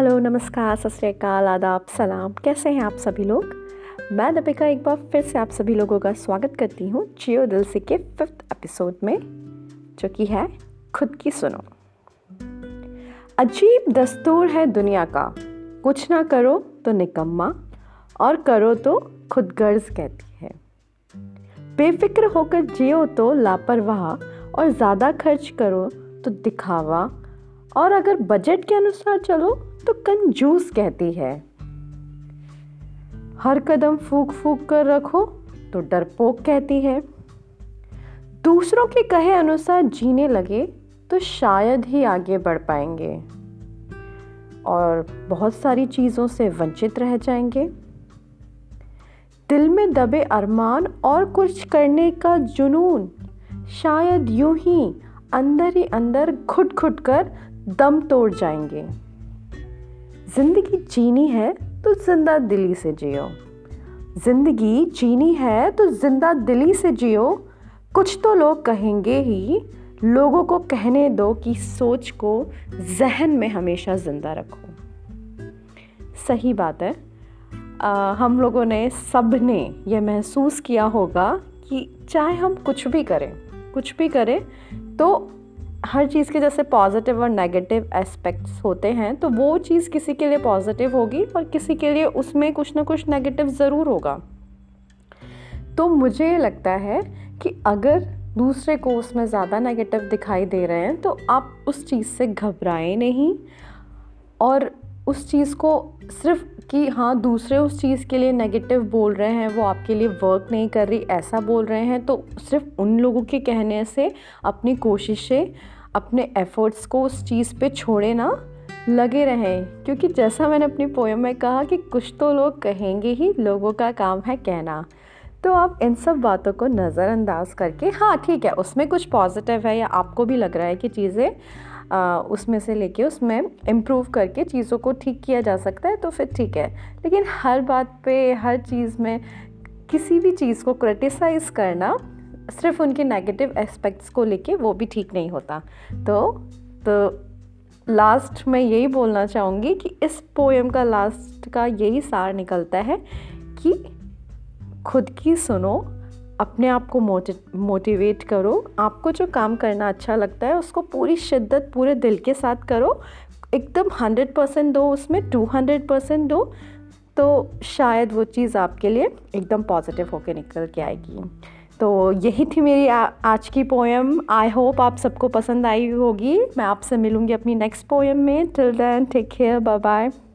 Hello, नमस्कार, सत श्री अकाल, आदाब, सलाम। कैसे हैं आप सभी लोग? मैं दीपिका एक बार फिर से आप सभी लोगों का स्वागत करती हूँ जियो दिल से के 5th एपिसोड में, जो कि है खुद की सुनो। अजीब दस्तूर है दुनिया का, कुछ ना करो तो निकम्मा और करो तो खुद गर्ज कहती है। बेफिक्र होकर जियो तो लापरवाह और ज़्यादा खर्च करो तो दिखावा और अगर बजट के अनुसार चलो तो कंजूस कहती है। हर कदम फूक फूक कर रखो तो डरपोक कहती है। दूसरों के कहे अनुसार जीने लगे तो शायद ही आगे बढ़ पाएंगे और बहुत सारी चीज़ों से वंचित रह जाएंगे। दिल में दबे अरमान और कुछ करने का जुनून शायद यूं ही अंदर घुट घुट कर दम तोड़ जाएंगे। जिंदगी जीनी है तो जिंदा दिली से जियो, जिंदगी जीनी है तो जिंदा दिली से जियो। कुछ तो लोग कहेंगे ही, लोगों को कहने दो कि सोच को जहन में हमेशा जिंदा रखो। सही बात है। हम लोगों ने सबने ये महसूस किया होगा कि चाहे हम कुछ भी करें तो हर चीज़ के जैसे पॉजिटिव और नेगेटिव एस्पेक्ट्स होते हैं, तो वो चीज़ किसी के लिए पॉजिटिव होगी और किसी के लिए उसमें कुछ ना कुछ नेगेटिव ज़रूर होगा। तो मुझे लगता है कि अगर दूसरे को उसमें ज़्यादा नेगेटिव दिखाई दे रहे हैं तो आप उस चीज़ से घबराएं नहीं और उस चीज़ को सिर्फ कि हाँ दूसरे उस चीज़ के लिए नेगेटिव बोल रहे हैं, वो आपके लिए वर्क नहीं कर रही ऐसा बोल रहे हैं, तो सिर्फ उन लोगों के कहने से अपनी कोशिशें, अपने एफ़र्ट्स को उस चीज़ पे छोड़े ना, लगे रहें। क्योंकि जैसा मैंने अपनी पोएम में कहा कि कुछ तो लोग कहेंगे ही, लोगों का काम है कहना। तो आप इन सब बातों को नज़रअंदाज करके, हाँ ठीक है उसमें कुछ पॉजिटिव है या आपको भी लग रहा है कि चीज़ें उसमें से लेके उसमें इम्प्रूव करके चीज़ों को ठीक किया जा सकता है, तो फिर ठीक है। लेकिन हर बात पे, हर चीज़ में किसी भी चीज़ को क्रिटिसाइज़ करना सिर्फ उनके नेगेटिव एस्पेक्ट्स को लेके, वो भी ठीक नहीं होता। तो लास्ट में यही बोलना चाहूँगी कि इस पोएम का लास्ट का यही सार निकलता है कि खुद की सुनो, अपने आप को मोटिवेट करो। आपको जो काम करना अच्छा लगता है उसको पूरी शिद्दत, पूरे दिल के साथ करो। एकदम 100% दो, उसमें 200% दो, तो शायद वो चीज़ आपके लिए एकदम पॉजिटिव होकर निकल के आएगी। तो यही थी मेरी आज की पोएम। आई होप आप सबको पसंद आई होगी। मैं आपसे मिलूँगी अपनी नेक्स्ट पोएम में। Till then, take care, bye bye.